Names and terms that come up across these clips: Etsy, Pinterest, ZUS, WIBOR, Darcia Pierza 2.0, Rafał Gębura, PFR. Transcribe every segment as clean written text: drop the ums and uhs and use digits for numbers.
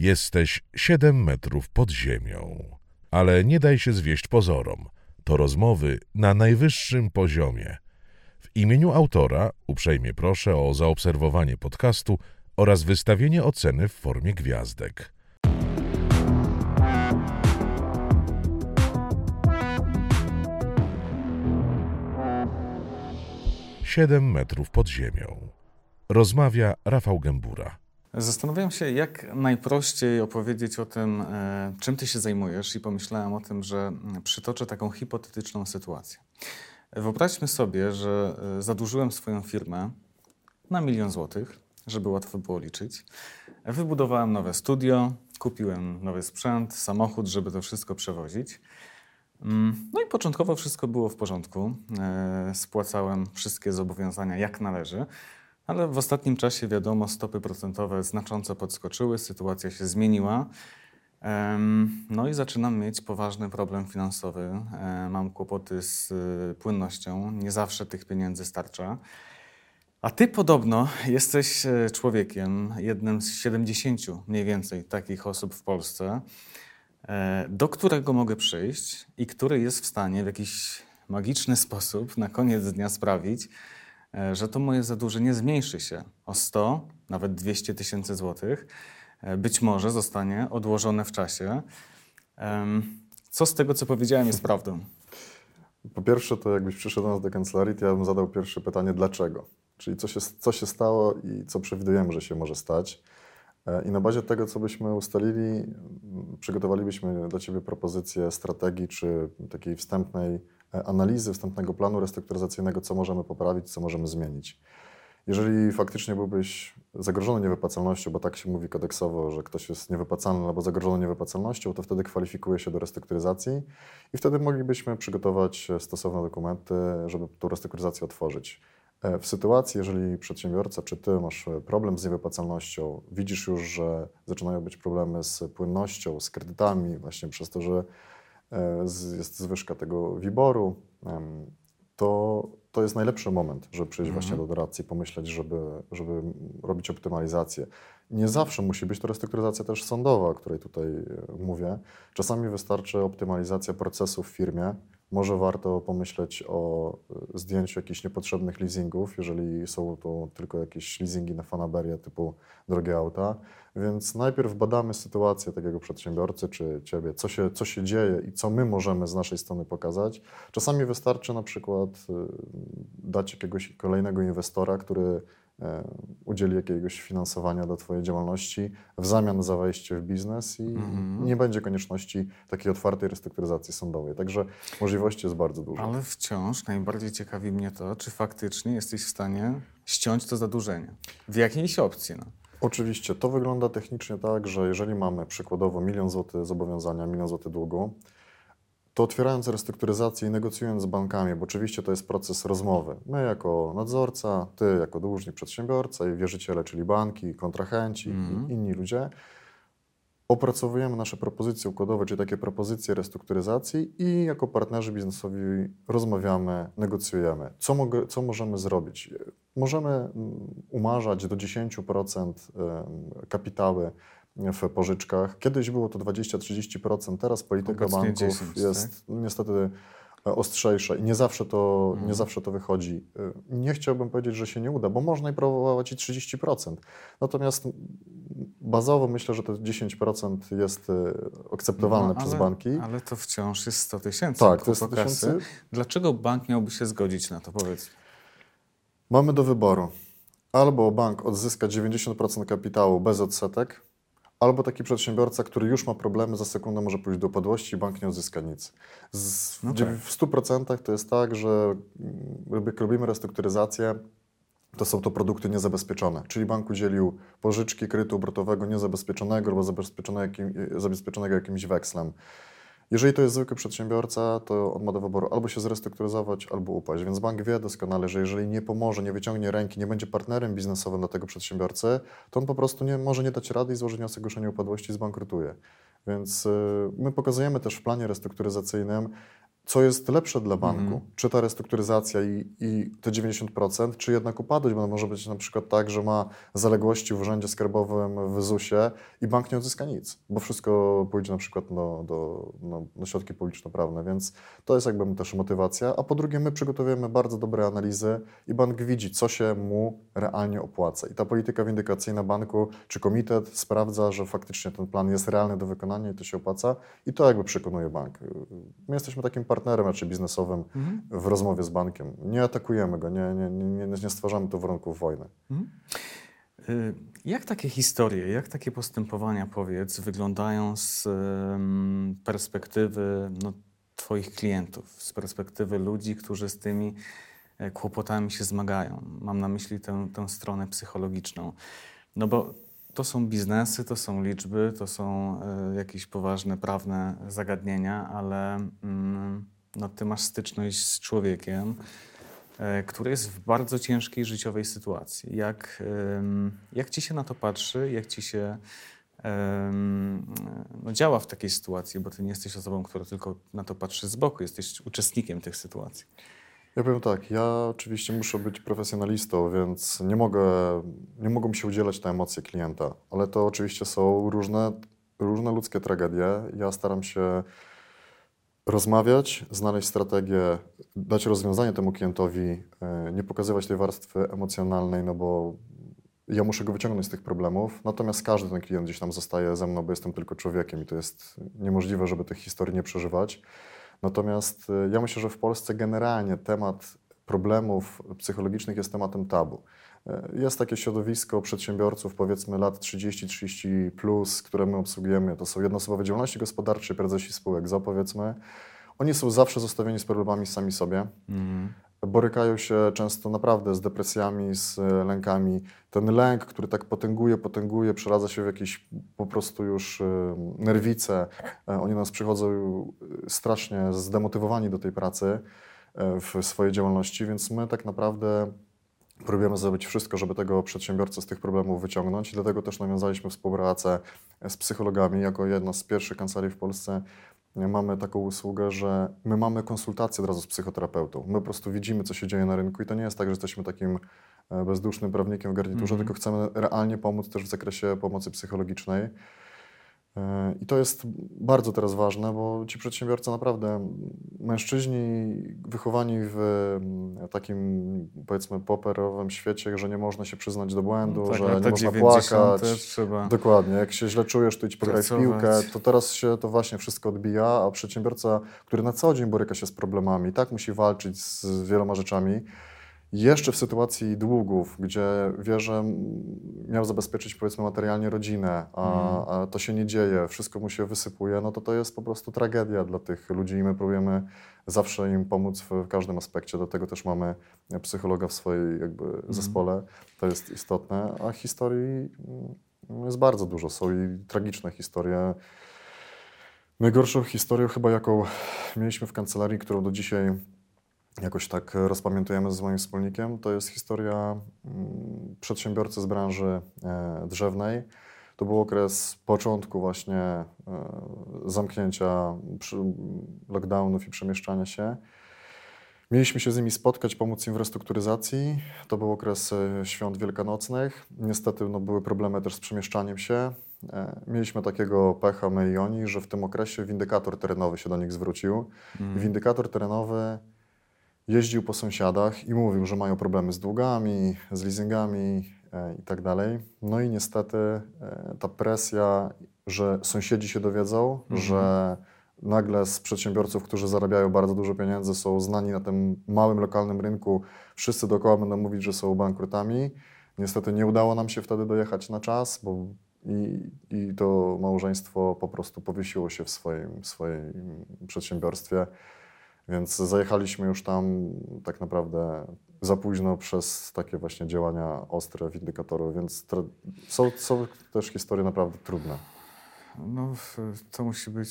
Jesteś 7 metrów pod ziemią. Ale nie daj się zwieść pozorom. To rozmowy na najwyższym poziomie. W imieniu autora uprzejmie proszę o zaobserwowanie podcastu oraz wystawienie oceny w formie gwiazdek. Siedem metrów pod ziemią. Rozmawia Rafał Gębura. Zastanawiałem się, jak najprościej opowiedzieć o tym, czym ty się zajmujesz, i pomyślałem o tym, że przytoczę taką hipotetyczną sytuację. Wyobraźmy sobie, że zadłużyłem swoją firmę na 1 000 000 złotych, żeby łatwo było liczyć. Wybudowałem nowe studio, kupiłem nowy sprzęt, samochód, żeby to wszystko przewozić. No i początkowo wszystko było w porządku. Spłacałem wszystkie zobowiązania jak należy, ale w ostatnim czasie, wiadomo, stopy procentowe znacząco podskoczyły, sytuacja się zmieniła. No i zaczynam mieć poważny problem finansowy. Mam kłopoty z płynnością. Nie zawsze tych pieniędzy starcza. A ty podobno jesteś człowiekiem, jednym z 70 mniej więcej takich osób w Polsce, do którego mogę przyjść i który jest w stanie w jakiś magiczny sposób na koniec dnia sprawić, że to moje zadłużenie zmniejszy się o 100, nawet 200 tysięcy złotych. Być może zostanie odłożone w czasie. Co z tego, co powiedziałem, jest prawdą? Po pierwsze, to jakbyś przyszedł do nas do kancelarii, to ja bym zadał pierwsze pytanie, dlaczego? Czyli co się stało i co przewidujemy, że się może stać. I na bazie tego, co byśmy ustalili, przygotowalibyśmy dla Ciebie propozycję strategii czy takiej wstępnej analizy, wstępnego planu restrukturyzacyjnego, co możemy poprawić, co możemy zmienić. Jeżeli faktycznie byłbyś zagrożony niewypłacalnością, bo tak się mówi kodeksowo, że ktoś jest niewypłacalny albo zagrożony niewypłacalnością, to wtedy kwalifikuje się do restrukturyzacji i wtedy moglibyśmy przygotować stosowne dokumenty, żeby tą restrukturyzację otworzyć. W sytuacji, jeżeli przedsiębiorca czy Ty masz problem z niewypłacalnością, widzisz już, że zaczynają być problemy z płynnością, z kredytami, właśnie przez to, że jest zwyżka tego WIBOR-u, to jest najlepszy moment, żeby przyjść właśnie do doradcy i pomyśleć, żeby robić optymalizację. Nie zawsze musi być to restrukturyzacja też sądowa, o której tutaj mówię. Czasami wystarczy optymalizacja procesu w firmie. Może warto pomyśleć o zdjęciu jakichś niepotrzebnych leasingów, jeżeli są to tylko jakieś leasingi na fanaberię typu drogie auta. Więc najpierw badamy sytuację takiego przedsiębiorcy czy Ciebie, co się dzieje i co my możemy z naszej strony pokazać. Czasami wystarczy na przykład dać jakiegoś kolejnego inwestora, który udzieli jakiegoś finansowania do Twojej działalności w zamian za wejście w biznes i nie będzie konieczności takiej otwartej restrukturyzacji sądowej. Także możliwości jest bardzo dużo. Ale wciąż najbardziej ciekawi mnie to, czy faktycznie jesteś w stanie ściąć to zadłużenie. W jakiejś opcji? No. Oczywiście. To wygląda technicznie tak, że jeżeli mamy przykładowo 1 000 000 złotych zobowiązania, 1 000 000 złotych długu, to otwierając restrukturyzację i negocjując z bankami, bo oczywiście to jest proces rozmowy. My jako nadzorca, ty jako dłużnik, przedsiębiorca i wierzyciele, czyli banki, kontrahenci i inni ludzie, opracowujemy nasze propozycje układowe, czyli takie propozycje restrukturyzacji i jako partnerzy biznesowi rozmawiamy, negocjujemy. Co możemy zrobić? Możemy umarzać do 10% kapitały w pożyczkach. Kiedyś było to 20-30%, teraz polityka obecnie banków 10, jest niestety ostrzejsza i nie zawsze to wychodzi. Nie chciałbym powiedzieć, że się nie uda, bo można i próbować i 30%. Natomiast bazowo myślę, że to 10% jest akceptowalne przez banki. Ale to wciąż jest 100 tysięcy. Tak, to jest 100 tysięcy. Dlaczego bank miałby się zgodzić na to? Powiedz. Mamy do wyboru. Albo bank odzyska 90% kapitału bez odsetek, albo taki przedsiębiorca, który już ma problemy, za sekundę może pójść do upadłości i bank nie odzyska nic. W 100% to jest tak, że jak robimy restrukturyzację, to są to produkty niezabezpieczone. Czyli bank udzielił pożyczki kredytu obrotowego niezabezpieczonego albo zabezpieczonego jakimś wekslem. Jeżeli to jest zwykły przedsiębiorca, to on ma do wyboru albo się zrestrukturyzować, albo upaść. Więc bank wie doskonale, że jeżeli nie pomoże, nie wyciągnie ręki, nie będzie partnerem biznesowym dla tego przedsiębiorcy, to on po prostu może nie dać rady i złoży wniosek o ogłoszenie upadłości i zbankrutuje. Więc my pokazujemy też w planie restrukturyzacyjnym, Co jest lepsze dla banku? Czy ta restrukturyzacja i te 90%, czy jednak upadłość? Bo może być na przykład tak, że ma zaległości w urzędzie skarbowym, w ZUS-ie i bank nie odzyska nic, bo wszystko pójdzie na przykład na środki publiczno-prawne, więc to jest jakby też motywacja. A po drugie, my przygotowujemy bardzo dobre analizy i bank widzi, co się mu realnie opłaca. I ta polityka windykacyjna banku, czy komitet sprawdza, że faktycznie ten plan jest realny do wykonania i to się opłaca i to jakby przekonuje bank. My jesteśmy takim partnerem raczej biznesowym w rozmowie z bankiem. Nie atakujemy go, nie stwarzamy tu warunków wojny. Jak takie historie, jak takie postępowania, powiedz, wyglądają z perspektywy Twoich klientów, z perspektywy ludzi, którzy z tymi kłopotami się zmagają? Mam na myśli tę stronę psychologiczną. No bo to są biznesy, to są liczby, to są jakieś poważne prawne zagadnienia, ale ty masz styczność z człowiekiem, który jest w bardzo ciężkiej życiowej sytuacji. Jak ci się na to patrzy, jak ci się działa w takiej sytuacji, bo ty nie jesteś osobą, która tylko na to patrzy z boku, jesteś uczestnikiem tych sytuacji. Ja powiem tak, ja oczywiście muszę być profesjonalistą, więc nie mogą mi się udzielać na emocje klienta, ale to oczywiście są różne ludzkie tragedie. Ja staram się rozmawiać, znaleźć strategię, dać rozwiązanie temu klientowi, nie pokazywać tej warstwy emocjonalnej, bo ja muszę go wyciągnąć z tych problemów, natomiast każdy ten klient gdzieś tam zostaje ze mną, bo jestem tylko człowiekiem i to jest niemożliwe, żeby tych historii nie przeżywać. Natomiast ja myślę, że w Polsce generalnie temat problemów psychologicznych jest tematem tabu. Jest takie środowisko przedsiębiorców, powiedzmy lat 30-30 plus, które my obsługujemy. To są jednoosobowe działalności gospodarcze, prezesi spółek, powiedzmy. Oni są zawsze zostawieni z problemami sami sobie. Borykają się często naprawdę z depresjami, z lękami. Ten lęk, który tak potęguje, przeradza się w jakieś po prostu już nerwice. Oni nas przychodzą strasznie zdemotywowani do tej pracy w swojej działalności, więc my tak naprawdę próbujemy zrobić wszystko, żeby tego przedsiębiorcę z tych problemów wyciągnąć. Dlatego też nawiązaliśmy współpracę z psychologami. Jako jedna z pierwszych kancelarii w Polsce mamy taką usługę, że my mamy konsultację od razu z psychoterapeutą. My po prostu widzimy, co się dzieje na rynku i to nie jest tak, że jesteśmy takim bezdusznym prawnikiem w garniturze, tylko chcemy realnie pomóc też w zakresie pomocy psychologicznej. I to jest bardzo teraz ważne, bo ci przedsiębiorcy naprawdę, mężczyźni wychowani w takim, powiedzmy, poperowym świecie, że nie można się przyznać do błędu, tak, że nie można płakać. Trzeba. Dokładnie, jak się źle czujesz, to idź pograj w piłkę, to teraz się to właśnie wszystko odbija, a przedsiębiorca, który na co dzień boryka się z problemami, tak musi walczyć z wieloma rzeczami, jeszcze w sytuacji długów, gdzie wie, że miał zabezpieczyć, powiedzmy, materialnie rodzinę, a to się nie dzieje, wszystko mu się wysypuje, to jest po prostu tragedia dla tych ludzi i my próbujemy zawsze im pomóc w każdym aspekcie. Do tego też mamy psychologa w swojej zespole, to jest istotne, a historii jest bardzo dużo, są i tragiczne historie. Najgorszą historią chyba, jaką mieliśmy w kancelarii, którą do dzisiaj jakoś tak rozpamiętujemy z moim wspólnikiem, to jest historia przedsiębiorcy z branży drzewnej. To był okres początku właśnie zamknięcia, lockdownów i przemieszczania się. Mieliśmy się z nimi spotkać, pomóc im w restrukturyzacji. To był okres świąt wielkanocnych. Niestety były problemy też z przemieszczaniem się. Mieliśmy takiego pecha, my i oni, że w tym okresie windykator terenowy się do nich zwrócił. Windykator terenowy jeździł po sąsiadach i mówił, że mają problemy z długami, z leasingami i tak dalej. I niestety ta presja, że sąsiedzi się dowiedzą, że nagle z przedsiębiorców, którzy zarabiają bardzo dużo pieniędzy, są znani na tym małym, lokalnym rynku, wszyscy dookoła będą mówić, że są bankrutami. Niestety nie udało nam się wtedy dojechać na czas, bo i to małżeństwo po prostu powiesiło się w swoim przedsiębiorstwie. Więc zajechaliśmy już tam tak naprawdę za późno przez takie właśnie działania ostre windykatorów, więc są też historie naprawdę trudne. To musi być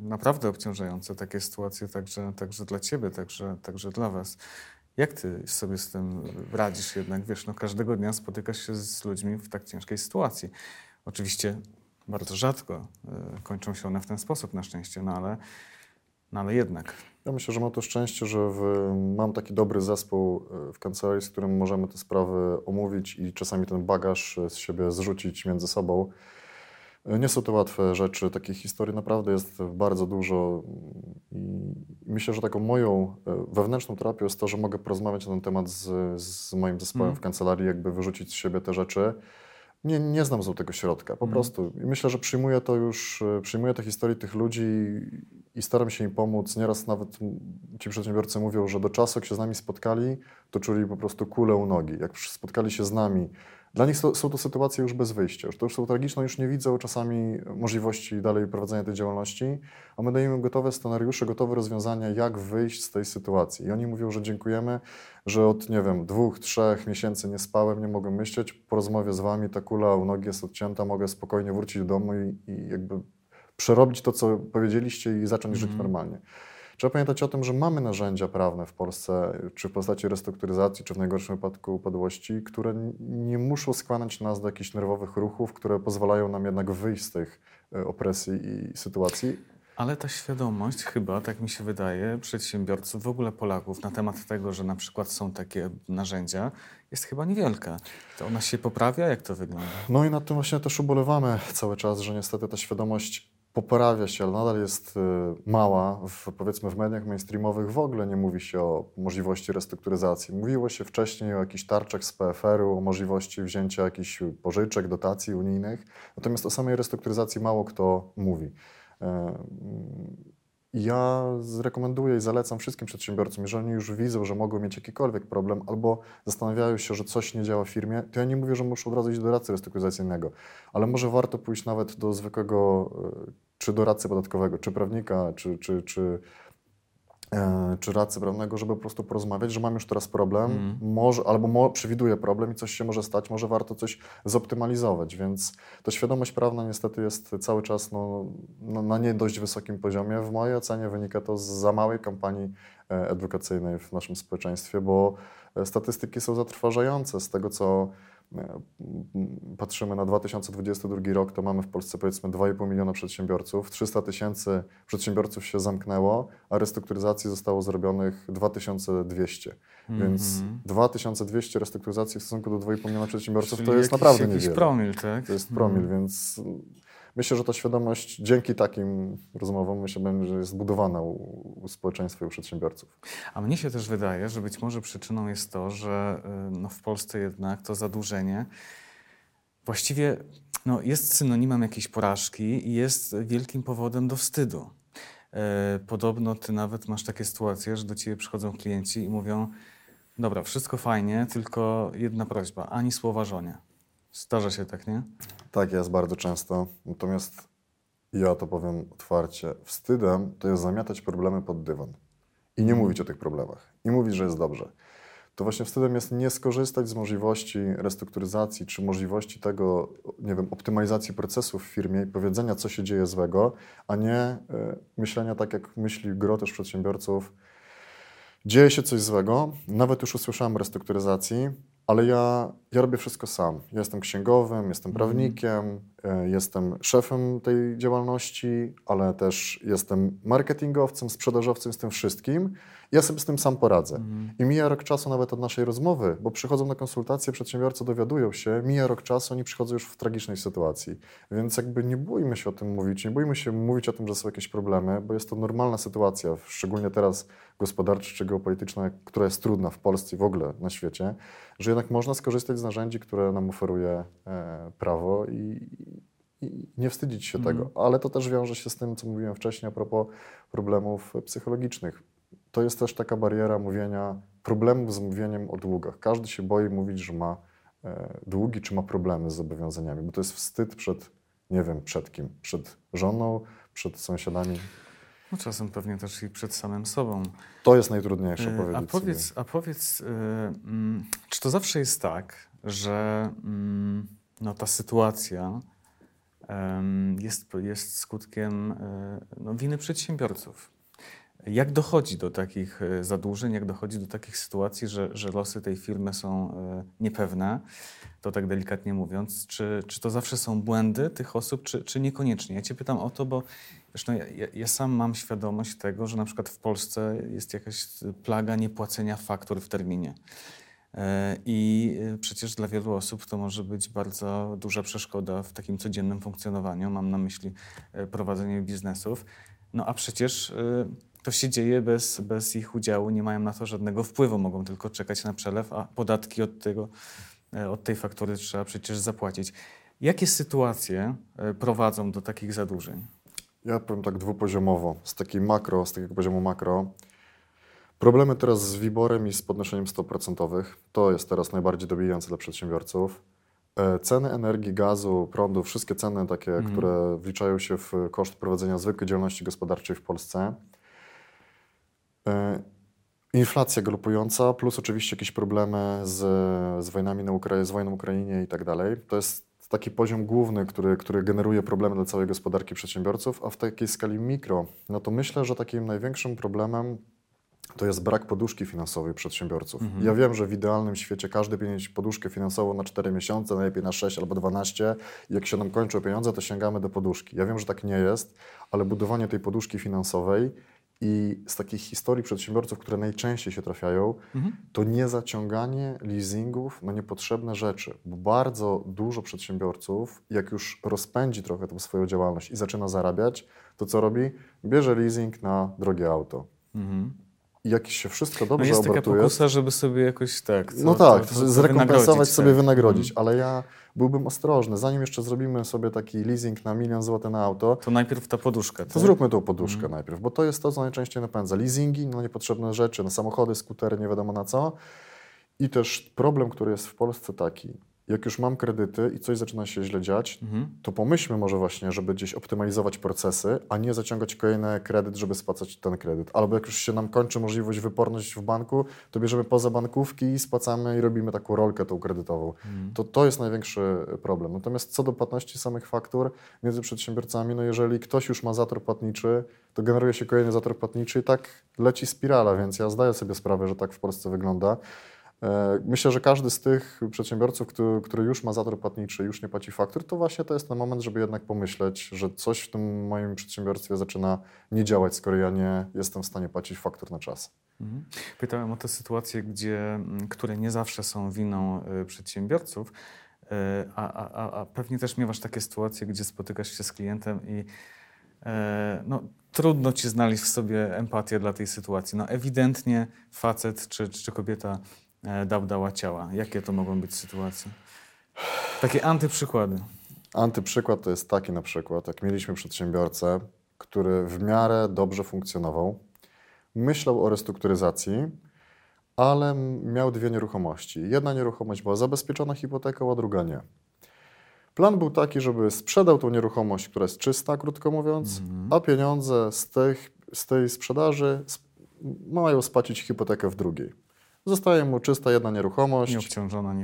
naprawdę obciążające takie sytuacje, także dla ciebie, także dla was. Jak ty sobie z tym radzisz jednak? Wiesz, każdego dnia spotykasz się z ludźmi w tak ciężkiej sytuacji. Oczywiście bardzo rzadko kończą się one w ten sposób na szczęście, ale No ale jednak. Ja myślę, że mam to szczęście, że mam taki dobry zespół w kancelarii, z którym możemy te sprawy omówić i czasami ten bagaż z siebie zrzucić między sobą. Nie są to łatwe rzeczy, takich historii naprawdę jest bardzo dużo. Myślę, że taką moją wewnętrzną terapią jest to, że mogę porozmawiać na ten temat z moim zespołem w kancelarii, jakby wyrzucić z siebie te rzeczy. Nie znam złotego środka, po prostu. I myślę, że przyjmuję te historie tych ludzi i staram się im pomóc. Nieraz nawet ci przedsiębiorcy mówią, że do czasu, jak się z nami spotkali, to czuli po prostu kulę u nogi. Jak spotkali się z nami, dla nich są to sytuacje już bez wyjścia. To już są tragiczne, już nie widzą czasami możliwości dalej prowadzenia tej działalności, a my dajemy gotowe scenariusze, gotowe rozwiązania, jak wyjść z tej sytuacji. I oni mówią, że dziękujemy, że od, 2-3 miesięcy nie spałem, nie mogłem myśleć, po rozmowie z wami ta kula u nogi jest odcięta, mogę spokojnie wrócić do domu i jakby przerobić to, co powiedzieliście i zacząć żyć normalnie. Trzeba pamiętać o tym, że mamy narzędzia prawne w Polsce, czy w postaci restrukturyzacji, czy w najgorszym wypadku upadłości, które nie muszą skłaniać nas do jakichś nerwowych ruchów, które pozwalają nam jednak wyjść z tych opresji i sytuacji. Ale ta świadomość chyba, tak mi się wydaje, przedsiębiorców, w ogóle Polaków na temat tego, że na przykład są takie narzędzia, jest chyba niewielka. To ona się poprawia? Jak to wygląda? No i nad tym właśnie też ubolewamy cały czas, że niestety ta świadomość poprawia się, ale nadal jest mała. Powiedzmy w mediach mainstreamowych w ogóle nie mówi się o możliwości restrukturyzacji. Mówiło się wcześniej o jakichś tarczach z PFR-u, o możliwości wzięcia jakichś pożyczek, dotacji unijnych. Natomiast o samej restrukturyzacji mało kto mówi. Ja rekomenduję i zalecam wszystkim przedsiębiorcom, jeżeli oni już widzą, że mogą mieć jakikolwiek problem albo zastanawiają się, że coś nie działa w firmie, to ja nie mówię, że muszą od razu iść do doradcy restrukturyzacyjnego, ale może warto pójść nawet do zwykłego czy doradcy podatkowego, czy prawnika, czy radcy prawnego, żeby po prostu porozmawiać, że mam już teraz problem, przewiduję problem i coś się może stać, może warto coś zoptymalizować, więc ta świadomość prawna niestety jest cały czas na nie dość wysokim poziomie. W mojej ocenie wynika to z za małej kampanii edukacyjnej w naszym społeczeństwie, bo statystyki są zatrważające. Z tego, co patrzymy na 2022 rok, to mamy w Polsce powiedzmy 2,5 miliona przedsiębiorców, 300 tysięcy przedsiębiorców się zamknęło, a restrukturyzacji zostało zrobionych 2200. Więc 2200 restrukturyzacji w stosunku do 2,5 miliona przedsiębiorców to jest naprawdę niewiele. To jest promil, tak? To jest promil, więc myślę, że ta świadomość dzięki takim rozmowom myślę, że jest zbudowana u społeczeństwa i u przedsiębiorców. A mnie się też wydaje, że być może przyczyną jest to, że w Polsce jednak to zadłużenie właściwie jest synonimem jakiejś porażki i jest wielkim powodem do wstydu. Podobno ty nawet masz takie sytuacje, że do ciebie przychodzą klienci i mówią: dobra, wszystko fajnie, tylko jedna prośba, ani słowa żonie. Zdarza się tak, nie? Tak, jest bardzo często. Natomiast ja to powiem otwarcie. Wstydem to jest zamiatać problemy pod dywan i nie mówić o tych problemach. I mówić, że jest dobrze. To właśnie wstydem jest nie skorzystać z możliwości restrukturyzacji czy możliwości tego, optymalizacji procesów w firmie i powiedzenia, co się dzieje złego, a nie myślenia tak, jak myśli gro też przedsiębiorców. Dzieje się coś złego, nawet już usłyszałem restrukturyzacji, ale ja robię wszystko sam. Ja jestem księgowym, jestem prawnikiem, jestem szefem tej działalności, ale też jestem marketingowcem, sprzedażowcem, jestem wszystkim. Ja sobie z tym sam poradzę. I mija rok czasu nawet od naszej rozmowy, bo przychodzą na konsultacje, przedsiębiorcy dowiadują się, mija rok czasu, oni przychodzą już w tragicznej sytuacji. Więc jakby nie bójmy się o tym mówić, nie bójmy się mówić o tym, że są jakieś problemy, bo jest to normalna sytuacja, szczególnie teraz gospodarcza czy geopolityczna, która jest trudna w Polsce i w ogóle na świecie, że jednak można skorzystać z narzędzi, które nam oferuje prawo i nie wstydzić się tego. Ale to też wiąże się z tym, co mówiłem wcześniej a propos problemów psychologicznych. To jest też taka bariera problemów z mówieniem o długach. Każdy się boi mówić, że ma długi, czy ma problemy z zobowiązaniami, bo to jest wstyd przed, przed kim? Przed żoną, przed sąsiadami? No czasem pewnie też i przed samym sobą. To jest najtrudniejsze powiedzieć. A powiedz, czy to zawsze jest tak, że ta sytuacja jest skutkiem winy przedsiębiorców? Jak dochodzi do takich zadłużeń, jak dochodzi do takich sytuacji, że losy tej firmy są niepewne, to tak delikatnie mówiąc, czy to zawsze są błędy tych osób, czy niekoniecznie? Ja cię pytam o to, bo zresztą ja sam mam świadomość tego, że na przykład w Polsce jest jakaś plaga niepłacenia faktur w terminie. I przecież dla wielu osób to może być bardzo duża przeszkoda w takim codziennym funkcjonowaniu. Mam na myśli prowadzenie biznesów. No a przecież to się dzieje bez ich udziału, nie mają na to żadnego wpływu, mogą tylko czekać na przelew, a podatki od tej faktury trzeba przecież zapłacić. Jakie sytuacje prowadzą do takich zadłużeń? Ja powiem tak dwupoziomowo, z takiego poziomu makro. Problemy teraz z WIBOR-em i z podnoszeniem stóp procentowych, to jest teraz najbardziej dobijające dla przedsiębiorców. Ceny energii, gazu, prądu, wszystkie ceny takie, które wliczają się w koszt prowadzenia zwykłej działalności gospodarczej w Polsce. Inflacja galopująca, plus oczywiście jakieś problemy z wojnami z wojną w Ukrainie i tak dalej. To jest taki poziom główny, który generuje problemy dla całej gospodarki przedsiębiorców, a w takiej skali mikro, no to myślę, że takim największym problemem to jest brak poduszki finansowej przedsiębiorców. Mhm. Ja wiem, że w idealnym świecie każdy powinien mieć poduszkę finansową na 4 miesiące, najlepiej na 6 albo 12. Jak się nam kończą pieniądze, to sięgamy do poduszki. Ja wiem, że tak nie jest, ale budowanie tej poduszki finansowej i z takich historii przedsiębiorców, które najczęściej się trafiają, to niezaciąganie leasingów na niepotrzebne rzeczy. Bo bardzo dużo przedsiębiorców, jak już rozpędzi trochę tą swoją działalność i zaczyna zarabiać, to co robi? Bierze leasing na drogie auto. Mhm. Jak się wszystko dobrze obrotuje... No jest taka pokusa, żeby sobie jakoś zrekompensować sobie, wynagrodzić. Ale ja byłbym ostrożny. Zanim jeszcze zrobimy sobie taki leasing na 1 000 000 złotych na auto... To najpierw ta poduszka. To zróbmy tą poduszkę najpierw, bo to jest to, co najczęściej napędza. Leasingi na niepotrzebne rzeczy, na samochody, skutery, nie wiadomo na co. I też problem, który jest w Polsce taki... Jak już mam kredyty i coś zaczyna się źle dziać, to pomyślmy może właśnie, żeby gdzieś optymalizować procesy, a nie zaciągać kolejny kredyt, żeby spłacać ten kredyt. Albo jak już się nam kończy możliwość wyporność w banku, to bierzemy poza bankówki i spłacamy i robimy taką rolkę tą kredytową. To jest największy problem. Natomiast co do płatności samych faktur między przedsiębiorcami, no jeżeli ktoś już ma zator płatniczy, to generuje się kolejny zator płatniczy i tak leci spirala, więc ja zdaję sobie sprawę, że tak w Polsce wygląda. Myślę, że każdy z tych przedsiębiorców, który już ma zator płatniczy, już nie płaci faktur, to właśnie to jest ten moment, żeby jednak pomyśleć, że coś w tym moim przedsiębiorstwie zaczyna nie działać, skoro ja nie jestem w stanie płacić faktur na czas. Pytałem o te sytuacje, które nie zawsze są winą przedsiębiorców, a pewnie też miewasz takie sytuacje, gdzie spotykasz się z klientem i trudno ci znaleźć w sobie empatię dla tej sytuacji. Ewidentnie facet czy kobieta dała ciała. Jakie to mogą być sytuacje? Takie antyprzykłady. Antyprzykład to jest taki na przykład, jak mieliśmy przedsiębiorcę, który w miarę dobrze funkcjonował, myślał o restrukturyzacji, ale miał 2 nieruchomości. Jedna nieruchomość była zabezpieczona hipoteką, a druga nie. Plan był taki, żeby sprzedał tą nieruchomość, która jest czysta, krótko mówiąc, a pieniądze z tej sprzedaży mają spłacić hipotekę w drugiej. Zostaje mu czysta jedna nieruchomość,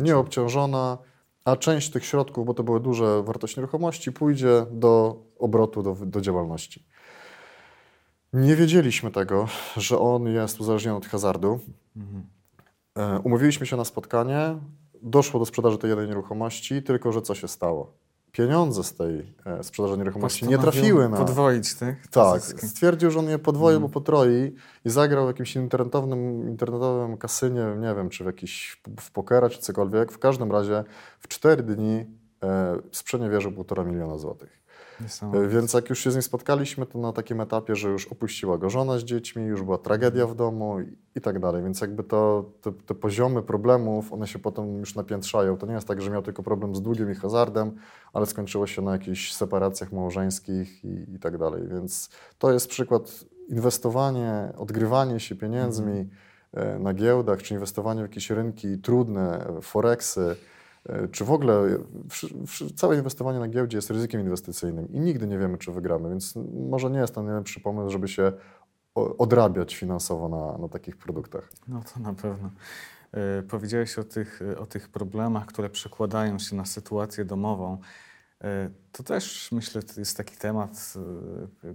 nieobciążona, a część tych środków, bo to były duże wartości nieruchomości, pójdzie do obrotu, do działalności. Nie wiedzieliśmy tego, że on jest uzależniony od hazardu. Umówiliśmy się na spotkanie, doszło do sprzedaży tej jednej nieruchomości, tylko że co się stało? Pieniądze z tej sprzedaży nieruchomości nie trafiły na... Podwoić, tak? Tak. Stwierdził, że on je podwoi albo potroi i zagrał w jakimś internetowym kasynie, nie wiem, czy w pokera, czy cokolwiek. W każdym razie w 4 dni sprzeniewierzył 1,5 miliona złotych. Więc jak już się z nim spotkaliśmy, to na takim etapie, że już opuściła go żona z dziećmi, już była tragedia w domu i tak dalej. Więc jakby te poziomy problemów, one się potem już napiętrzają. To nie jest tak, że miał tylko problem z długiem i hazardem, ale skończyło się na jakichś separacjach małżeńskich i tak dalej. Więc to jest przykład inwestowanie, odgrywanie się pieniędzmi na giełdach, czy inwestowanie w jakieś rynki trudne, foreksy, czy w ogóle całe inwestowanie na giełdzie jest ryzykiem inwestycyjnym i nigdy nie wiemy, czy wygramy, więc może nie jest to najlepszy pomysł, żeby się odrabiać finansowo na takich produktach. To na pewno. Powiedziałeś o tych problemach, które przekładają się na sytuację domową. To też myślę, to jest taki temat,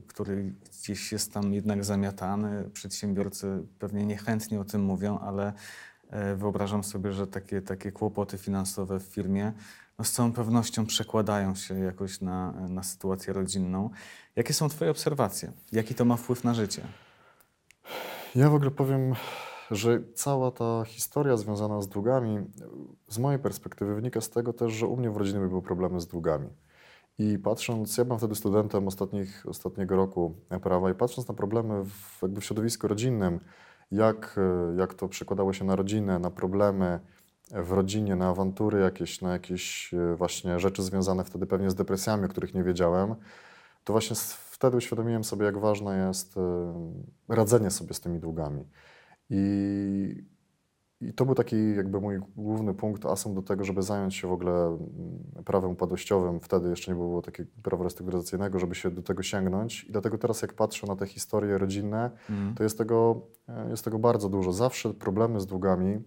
który gdzieś jest tam jednak zamiatany. Przedsiębiorcy pewnie niechętnie o tym mówią, ale wyobrażam sobie, że takie kłopoty finansowe w firmie z całą pewnością przekładają się jakoś na sytuację rodzinną. Jakie są Twoje obserwacje? Jaki to ma wpływ na życie? Ja w ogóle powiem, że cała ta historia związana z długami z mojej perspektywy wynika z tego też, że u mnie w rodzinie były problemy z długami. I patrząc, ja byłem wtedy studentem ostatniego roku prawa i patrząc na problemy w środowisku rodzinnym, jak to przekładało się na rodzinę, na problemy w rodzinie, na awantury jakieś, na jakieś właśnie rzeczy związane wtedy pewnie z depresjami, o których nie wiedziałem, to właśnie wtedy uświadomiłem sobie, jak ważne jest radzenie sobie z tymi długami. I to był taki jakby mój główny punkt asum do tego, żeby zająć się w ogóle prawem upadłościowym. Wtedy jeszcze nie było takiego prawa restrukturyzacyjnego, żeby się do tego sięgnąć. I dlatego teraz jak patrzę na te historie rodzinne, to jest tego bardzo dużo. Zawsze problemy z długami,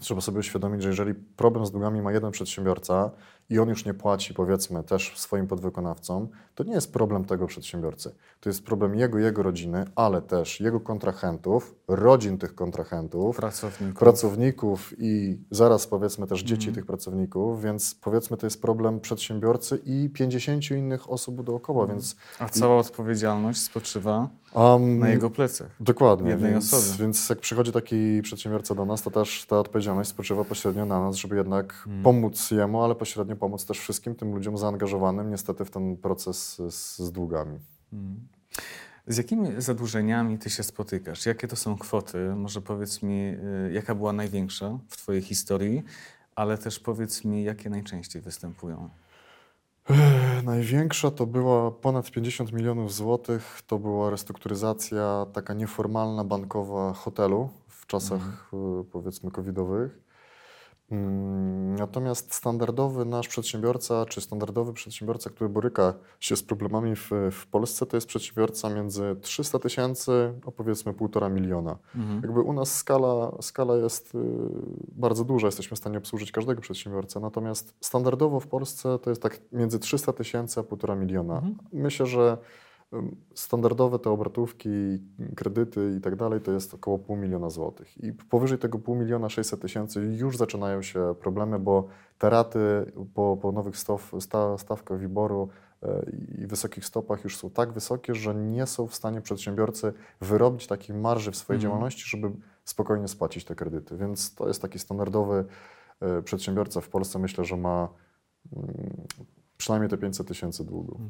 trzeba sobie uświadomić, że jeżeli problem z długami ma jeden przedsiębiorca i on już nie płaci, powiedzmy, też swoim podwykonawcom, to nie jest problem tego przedsiębiorcy. To jest problem jego rodziny, ale też jego kontrahentów, rodzin tych kontrahentów, pracowników i zaraz powiedzmy też dzieci tych pracowników, więc powiedzmy to jest problem przedsiębiorcy i 50 innych osób dookoła. Więc a cała odpowiedzialność spoczywa na jego plecach. Dokładnie. Jednej osoby. Więc jak przychodzi taki przedsiębiorca do nas, to też ta odpowiedzialność spoczywa pośrednio na nas, żeby jednak pomóc jemu, ale pośrednio pomóc też wszystkim tym ludziom zaangażowanym niestety w ten proces z długami. Z jakimi zadłużeniami ty się spotykasz? Jakie to są kwoty? Może powiedz mi, jaka była największa w twojej historii, ale też powiedz mi, jakie najczęściej występują? Największa to była ponad 50 milionów złotych. To była restrukturyzacja taka nieformalna, bankowa hotelu w czasach powiedzmy covidowych. Natomiast standardowy nasz przedsiębiorca, czy standardowy przedsiębiorca, który boryka się z problemami w Polsce, to jest przedsiębiorca między 300 tysięcy, a powiedzmy 1,5 miliona. Jakby u nas skala jest bardzo duża, jesteśmy w stanie obsłużyć każdego przedsiębiorcę, natomiast standardowo w Polsce to jest tak między 300 tysięcy a 1,5 miliona. Myślę, że standardowe te obrotówki, kredyty i tak dalej to jest około 500 000 złotych. I powyżej tego 5 600 000 już zaczynają się problemy, bo te raty po nowych stawkach WIBOR-u i wysokich stopach już są tak wysokie, że nie są w stanie przedsiębiorcy wyrobić takiej marży w swojej działalności, żeby spokojnie spłacić te kredyty. Więc to jest taki standardowy przedsiębiorca w Polsce. Myślę, że ma przynajmniej te 500 000 długu.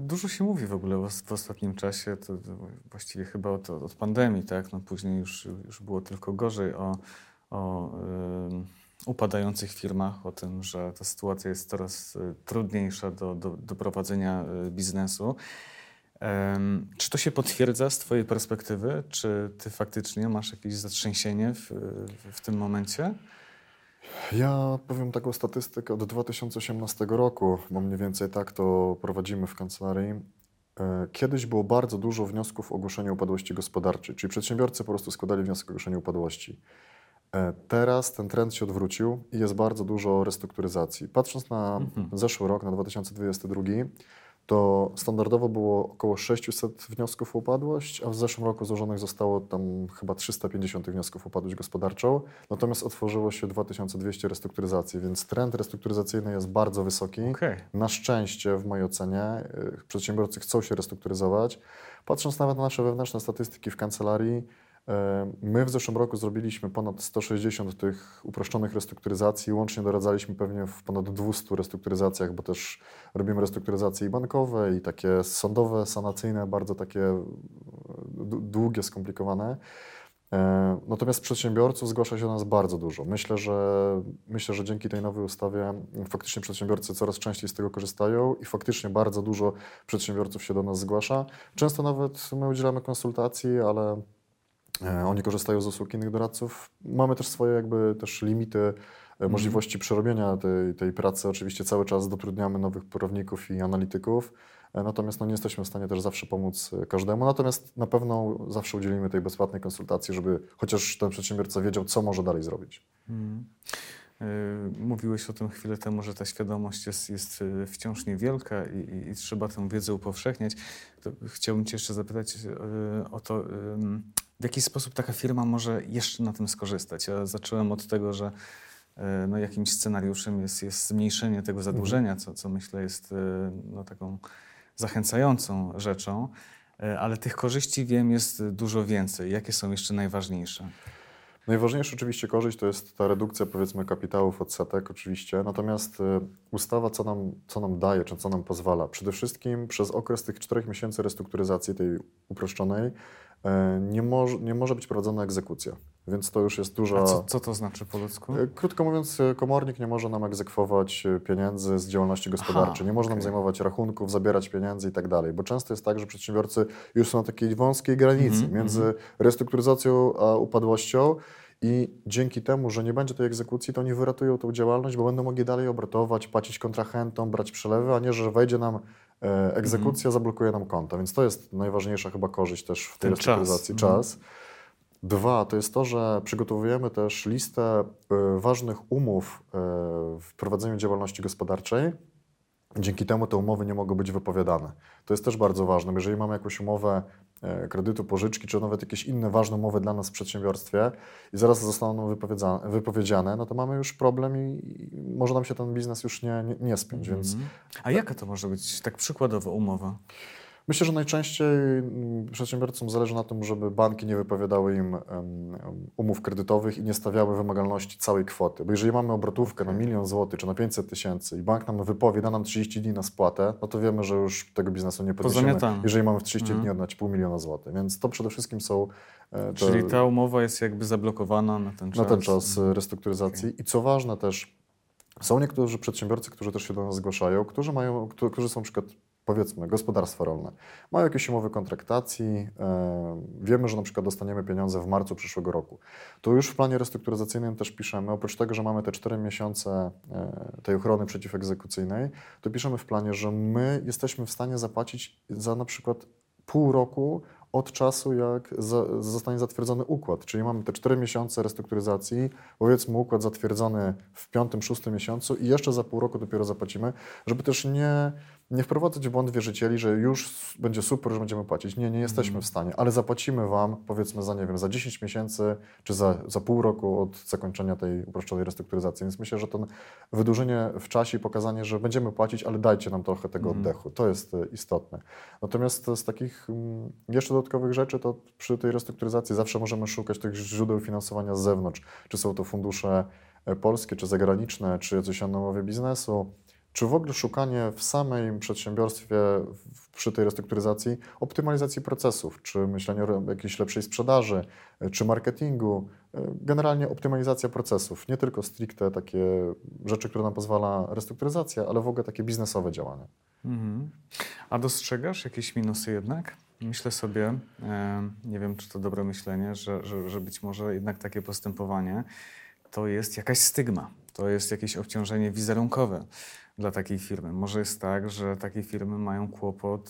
Dużo się mówi w ogóle w ostatnim czasie, to właściwie chyba od pandemii, tak? No później już było tylko gorzej o upadających firmach, o tym, że ta sytuacja jest coraz trudniejsza do prowadzenia biznesu. Czy to się potwierdza z twojej perspektywy? Czy ty faktycznie masz jakieś zatrzęsienie w tym momencie? Ja powiem taką statystykę od 2018 roku, bo mniej więcej tak to prowadzimy w kancelarii. Kiedyś było bardzo dużo wniosków o ogłoszenie upadłości gospodarczej, czyli przedsiębiorcy po prostu składali wniosek o ogłoszenie upadłości. Teraz ten trend się odwrócił i jest bardzo dużo restrukturyzacji. Patrząc na zeszły rok, na 2022, to standardowo było około 600 wniosków o upadłość, a w zeszłym roku złożonych zostało tam chyba 350 wniosków o upadłość gospodarczą. Natomiast otworzyło się 2200 restrukturyzacji, więc trend restrukturyzacyjny jest bardzo wysoki. Na szczęście, w mojej ocenie, przedsiębiorcy chcą się restrukturyzować. Patrząc nawet na nasze wewnętrzne statystyki w kancelarii, my w zeszłym roku zrobiliśmy ponad 160 tych uproszczonych restrukturyzacji. Łącznie doradzaliśmy pewnie w ponad 200 restrukturyzacjach, bo też robimy restrukturyzacje i bankowe, i takie sądowe, sanacyjne, bardzo takie długie, skomplikowane. Natomiast przedsiębiorców zgłasza się do nas bardzo dużo. Myślę, że dzięki tej nowej ustawie faktycznie przedsiębiorcy coraz częściej z tego korzystają i faktycznie bardzo dużo przedsiębiorców się do nas zgłasza. Często nawet my udzielamy konsultacji, ale oni korzystają z usług innych doradców. Mamy też swoje jakby też limity możliwości przerobienia tej pracy. Oczywiście cały czas dotrudniamy nowych prawników i analityków. Natomiast nie jesteśmy w stanie też zawsze pomóc każdemu. Natomiast na pewno zawsze udzielimy tej bezpłatnej konsultacji, żeby chociaż ten przedsiębiorca wiedział, co może dalej zrobić. Mówiłeś o tym chwilę temu, że ta świadomość jest wciąż niewielka i trzeba tę wiedzę upowszechniać. To chciałbym Cię jeszcze zapytać o to, w jaki sposób taka firma może jeszcze na tym skorzystać. Ja zacząłem od tego, że no, jakimś scenariuszem jest zmniejszenie tego zadłużenia, co myślę jest no, taką zachęcającą rzeczą, ale tych korzyści wiem jest dużo więcej. Jakie są jeszcze najważniejsze? Najważniejsza oczywiście korzyść to jest ta redukcja, powiedzmy, kapitałów, odsetek oczywiście, natomiast ustawa co nam daje, czy co nam pozwala? Przede wszystkim przez okres tych 4 miesięcy restrukturyzacji tej uproszczonej nie może być prowadzona egzekucja, więc to już jest duża... A co to znaczy po ludzku? Krótko mówiąc, komornik nie może nam egzekwować pieniędzy z działalności gospodarczej, nie może nam zajmować rachunków, zabierać pieniędzy i tak dalej, bo często jest tak, że przedsiębiorcy już są na takiej wąskiej granicy między restrukturyzacją a upadłością i dzięki temu, że nie będzie tej egzekucji, to oni wyratują tą działalność, bo będą mogli dalej obrotować, płacić kontrahentom, brać przelewy, a nie, że wejdzie nam egzekucja, zablokuje nam konta, więc to jest najważniejsza chyba korzyść też w tej restrukturyzacji. Czas. 2. To jest to, że przygotowujemy też listę ważnych umów w prowadzeniu działalności gospodarczej. Dzięki temu te umowy nie mogą być wypowiadane. To jest też bardzo ważne. Jeżeli mamy jakąś umowę kredytu, pożyczki, czy nawet jakieś inne ważne umowy dla nas w przedsiębiorstwie i zaraz zostaną wypowiedziane, no to mamy już problem i może nam się ten biznes już nie spiąć. Więc... A jaka to może być tak przykładowo umowa? Myślę, że najczęściej przedsiębiorcom zależy na tym, żeby banki nie wypowiadały im umów kredytowych i nie stawiały wymagalności całej kwoty. Bo jeżeli mamy obrotówkę na 1 000 000 złotych czy na 500 tysięcy i bank nam wypowie, da nam 30 dni na spłatę, no to wiemy, że już tego biznesu nie podniesiemy, jeżeli mamy w 30 dni oddać 500 000 złotych. Więc to przede wszystkim są... Czyli ta umowa jest jakby zablokowana na ten czas. Na ten czas restrukturyzacji. I co ważne też, są niektórzy przedsiębiorcy, którzy też się do nas zgłaszają, którzy są na przykład... Powiedzmy, gospodarstwa rolne. Mają jakieś umowy kontraktacji, wiemy, że na przykład dostaniemy pieniądze w marcu przyszłego roku. To już w planie restrukturyzacyjnym też piszemy, oprócz tego, że mamy te 4 miesiące tej ochrony przeciwegzekucyjnej, to piszemy w planie, że my jesteśmy w stanie zapłacić za na przykład pół roku od czasu, jak zostanie zatwierdzony układ. Czyli mamy te 4 miesiące restrukturyzacji, powiedzmy układ zatwierdzony w 5., 6. miesiącu i jeszcze za pół roku dopiero zapłacimy, żeby też nie wprowadzać w błąd wierzycieli, że już będzie super, że będziemy płacić. Nie jesteśmy w stanie, ale zapłacimy Wam, powiedzmy za, nie wiem, za 10 miesięcy czy za pół roku od zakończenia tej uproszczonej restrukturyzacji. Więc myślę, że to wydłużenie w czasie i pokazanie, że będziemy płacić, ale dajcie nam trochę tego oddechu. To jest istotne. Natomiast z takich jeszcze dodatkowych rzeczy, to przy tej restrukturyzacji zawsze możemy szukać tych źródeł finansowania z zewnątrz. Czy są to fundusze polskie, czy zagraniczne, czy jacyś aniołowie biznesu. Czy w ogóle szukanie w samym przedsiębiorstwie przy tej restrukturyzacji optymalizacji procesów, czy myślenie o jakiejś lepszej sprzedaży, czy marketingu, generalnie optymalizacja procesów, nie tylko stricte takie rzeczy, które nam pozwala restrukturyzacja, ale w ogóle takie biznesowe działania. A dostrzegasz jakieś minusy jednak? Myślę sobie, nie wiem czy to dobre myślenie, że być może jednak takie postępowanie to jest jakaś stygma, to jest jakieś obciążenie wizerunkowe dla takiej firmy. Może jest tak, że takie firmy mają kłopot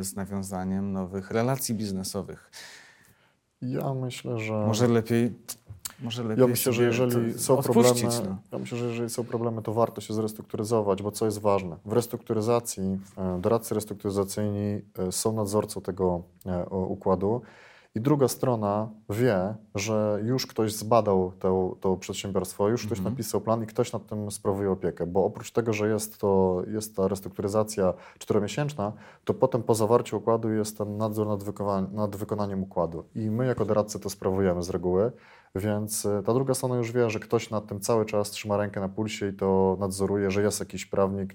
z nawiązaniem nowych relacji biznesowych. Ja myślę, że... Może lepiej ja myślę, że jeżeli są odpuścić, problemy, no. Ja myślę, że jeżeli są problemy, to warto się zrestrukturyzować, bo co jest ważne? W restrukturyzacji doradcy restrukturyzacyjni są nadzorcą tego układu i druga strona wie, że już ktoś zbadał to przedsiębiorstwo, już ktoś napisał plan i ktoś nad tym sprawuje opiekę, bo oprócz tego, że jest ta restrukturyzacja 4-miesięczna, to potem po zawarciu układu jest ten nadzór nad wykonaniem układu i my jako doradcy to sprawujemy z reguły, więc ta druga strona już wie, że ktoś nad tym cały czas trzyma rękę na pulsie i to nadzoruje, że jest jakiś prawnik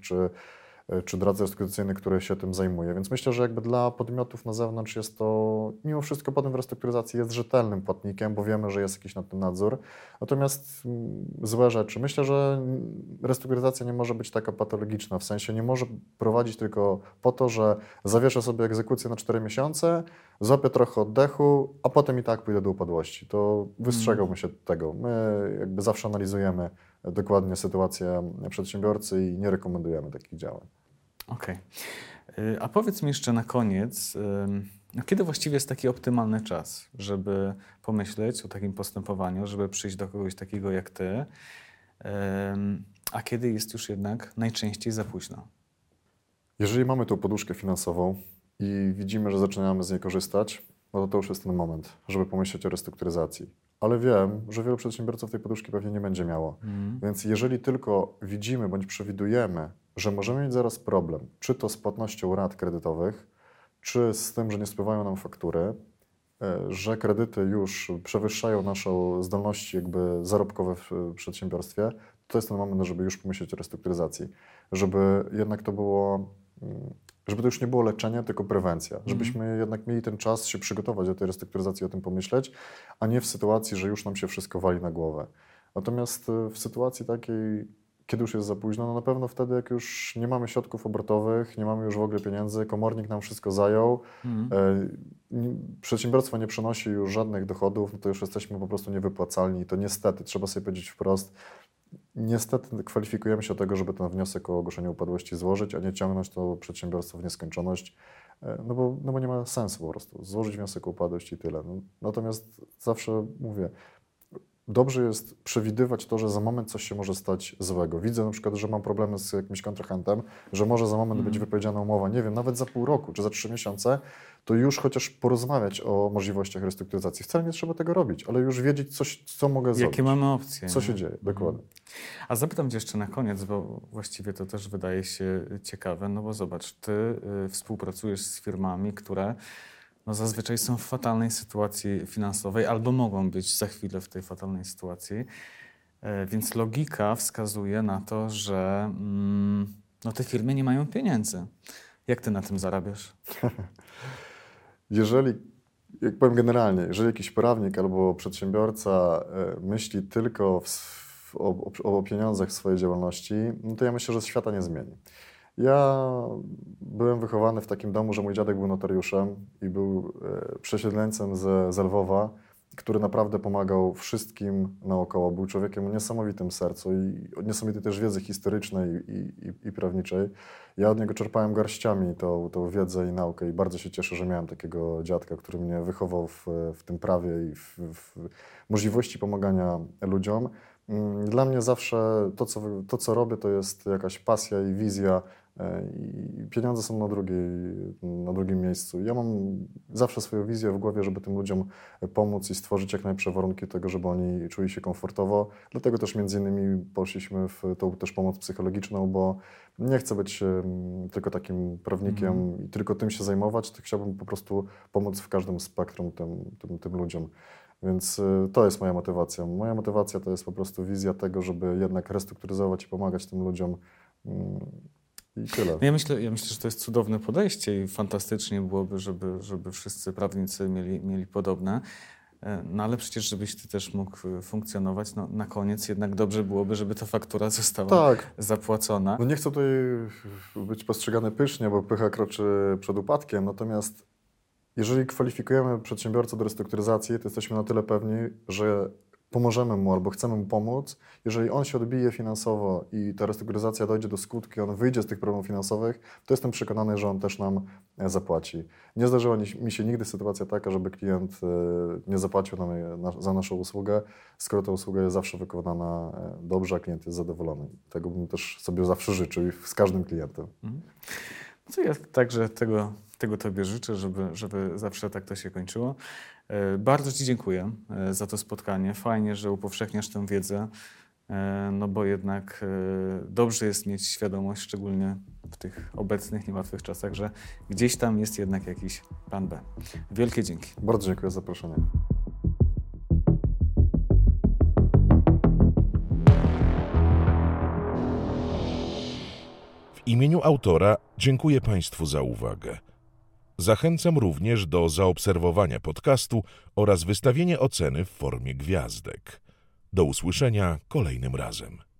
czy doradca restrukturyzacyjny, który się tym zajmuje. Więc myślę, że jakby dla podmiotów na zewnątrz jest to, mimo wszystko potem w restrukturyzacji jest rzetelnym płatnikiem, bo wiemy, że jest jakiś nad tym nadzór. Natomiast złe rzeczy. Myślę, że restrukturyzacja nie może być taka patologiczna, w sensie nie może prowadzić tylko po to, że zawieszę sobie egzekucję na 4 miesiące, złapię trochę oddechu, a potem i tak pójdę do upadłości. To wystrzegałbym się tego. My jakby zawsze analizujemy dokładnie sytuację przedsiębiorcy i nie rekomendujemy takich działań. Okej. A powiedz mi jeszcze na koniec, kiedy właściwie jest taki optymalny czas, żeby pomyśleć o takim postępowaniu, żeby przyjść do kogoś takiego jak Ty A kiedy jest już jednak najczęściej za późno? Jeżeli mamy tą poduszkę finansową i widzimy, że zaczynamy z niej korzystać, no to już jest ten moment, żeby pomyśleć o restrukturyzacji. Ale wiem, że wielu przedsiębiorców tej poduszki pewnie nie będzie miało. Więc jeżeli tylko widzimy bądź przewidujemy, że możemy mieć zaraz problem, czy to z płatnością rat kredytowych, czy z tym, że nie spływają nam faktury, że kredyty już przewyższają naszą zdolności jakby zarobkowe w przedsiębiorstwie, to jest ten moment, żeby już pomyśleć o restrukturyzacji. Żeby jednak to było, żeby to już nie było leczenie, tylko prewencja. Żebyśmy jednak mieli ten czas się przygotować do tej restrukturyzacji, o tym pomyśleć, a nie w sytuacji, że już nam się wszystko wali na głowę. Natomiast w sytuacji takiej, kiedy już jest za późno, no na pewno wtedy, jak już nie mamy środków obrotowych, nie mamy już w ogóle pieniędzy, komornik nam wszystko zajął, przedsiębiorstwo nie przynosi już żadnych dochodów, no to już jesteśmy po prostu niewypłacalni. To niestety, trzeba sobie powiedzieć wprost, niestety kwalifikujemy się do tego, żeby ten wniosek o ogłoszenie upadłości złożyć, a nie ciągnąć to przedsiębiorstwo w nieskończoność, no bo nie ma sensu po prostu. Złożyć wniosek o upadłość i tyle. No, natomiast zawsze mówię, dobrze jest przewidywać to, że za moment coś się może stać złego. Widzę na przykład, że mam problemy z jakimś kontrahentem, że może za moment być wypowiedziana umowa, nie wiem, nawet za pół roku czy za 3 miesiące, to już chociaż porozmawiać o możliwościach restrukturyzacji. Wcale nie trzeba tego robić, ale już wiedzieć coś, co mogę zrobić. Jakie mamy opcje. Co się dzieje, dokładnie. A zapytam Cię jeszcze na koniec, bo właściwie to też wydaje się ciekawe, no bo zobacz, Ty współpracujesz z firmami, które no zazwyczaj są w fatalnej sytuacji finansowej albo mogą być za chwilę w tej fatalnej sytuacji. Więc logika wskazuje na to, że no te firmy nie mają pieniędzy. Jak ty na tym zarabiasz? Jeżeli, jak powiem generalnie, jeżeli jakiś prawnik albo przedsiębiorca myśli tylko o pieniądzach w swojej działalności, no to ja myślę, że świata nie zmieni. Ja byłem wychowany w takim domu, że mój dziadek był notariuszem i był przesiedleńcem ze Lwowa, który naprawdę pomagał wszystkim naokoło. Był człowiekiem o niesamowitym sercu i niesamowitej też wiedzy historycznej i prawniczej. Ja od niego czerpałem garściami tą wiedzę i naukę i bardzo się cieszę, że miałem takiego dziadka, który mnie wychował w tym prawie i w możliwości pomagania ludziom. Dla mnie zawsze to, co robię, to jest jakaś pasja i wizja i pieniądze są na drugim miejscu. Ja mam zawsze swoją wizję w głowie, żeby tym ludziom pomóc i stworzyć jak najlepsze warunki tego, żeby oni czuli się komfortowo. Dlatego też między innymi poszliśmy w tą też pomoc psychologiczną, bo nie chcę być tylko takim prawnikiem i tylko tym się zajmować, tylko chciałbym po prostu pomóc w każdym spektrum tym ludziom. Więc to jest moja motywacja. Moja motywacja to jest po prostu wizja tego, żeby jednak restrukturyzować i pomagać tym ludziom i tyle. Ja myślę, że to jest cudowne podejście i fantastycznie byłoby, żeby wszyscy prawnicy mieli podobne. No ale przecież, żebyś ty też mógł funkcjonować, no na koniec jednak dobrze byłoby, żeby ta faktura została zapłacona. No nie chcę tutaj być postrzegany pysznie, bo pycha kroczy przed upadkiem, natomiast jeżeli kwalifikujemy przedsiębiorcę do restrukturyzacji, to jesteśmy na tyle pewni, że pomożemy mu albo chcemy mu pomóc. Jeżeli on się odbije finansowo i ta restrukturyzacja dojdzie do skutku, on wyjdzie z tych problemów finansowych, to jestem przekonany, że on też nam zapłaci. Nie zdarzyła mi się nigdy sytuacja taka, żeby klient nie zapłacił nam za naszą usługę, skoro ta usługa jest zawsze wykonana dobrze, a klient jest zadowolony. Tego bym też sobie zawsze życzył i z każdym klientem. Co ja także tego Tobie życzę, żeby zawsze tak to się kończyło. Bardzo Ci dziękuję za to spotkanie. Fajnie, że upowszechniasz tę wiedzę, no bo jednak dobrze jest mieć świadomość, szczególnie w tych obecnych, niełatwych czasach, że gdzieś tam jest jednak jakiś plan B. Wielkie dzięki. Bardzo dziękuję za zaproszenie. W imieniu autora dziękuję Państwu za uwagę. Zachęcam również do zaobserwowania podcastu oraz wystawienia oceny w formie gwiazdek. Do usłyszenia kolejnym razem.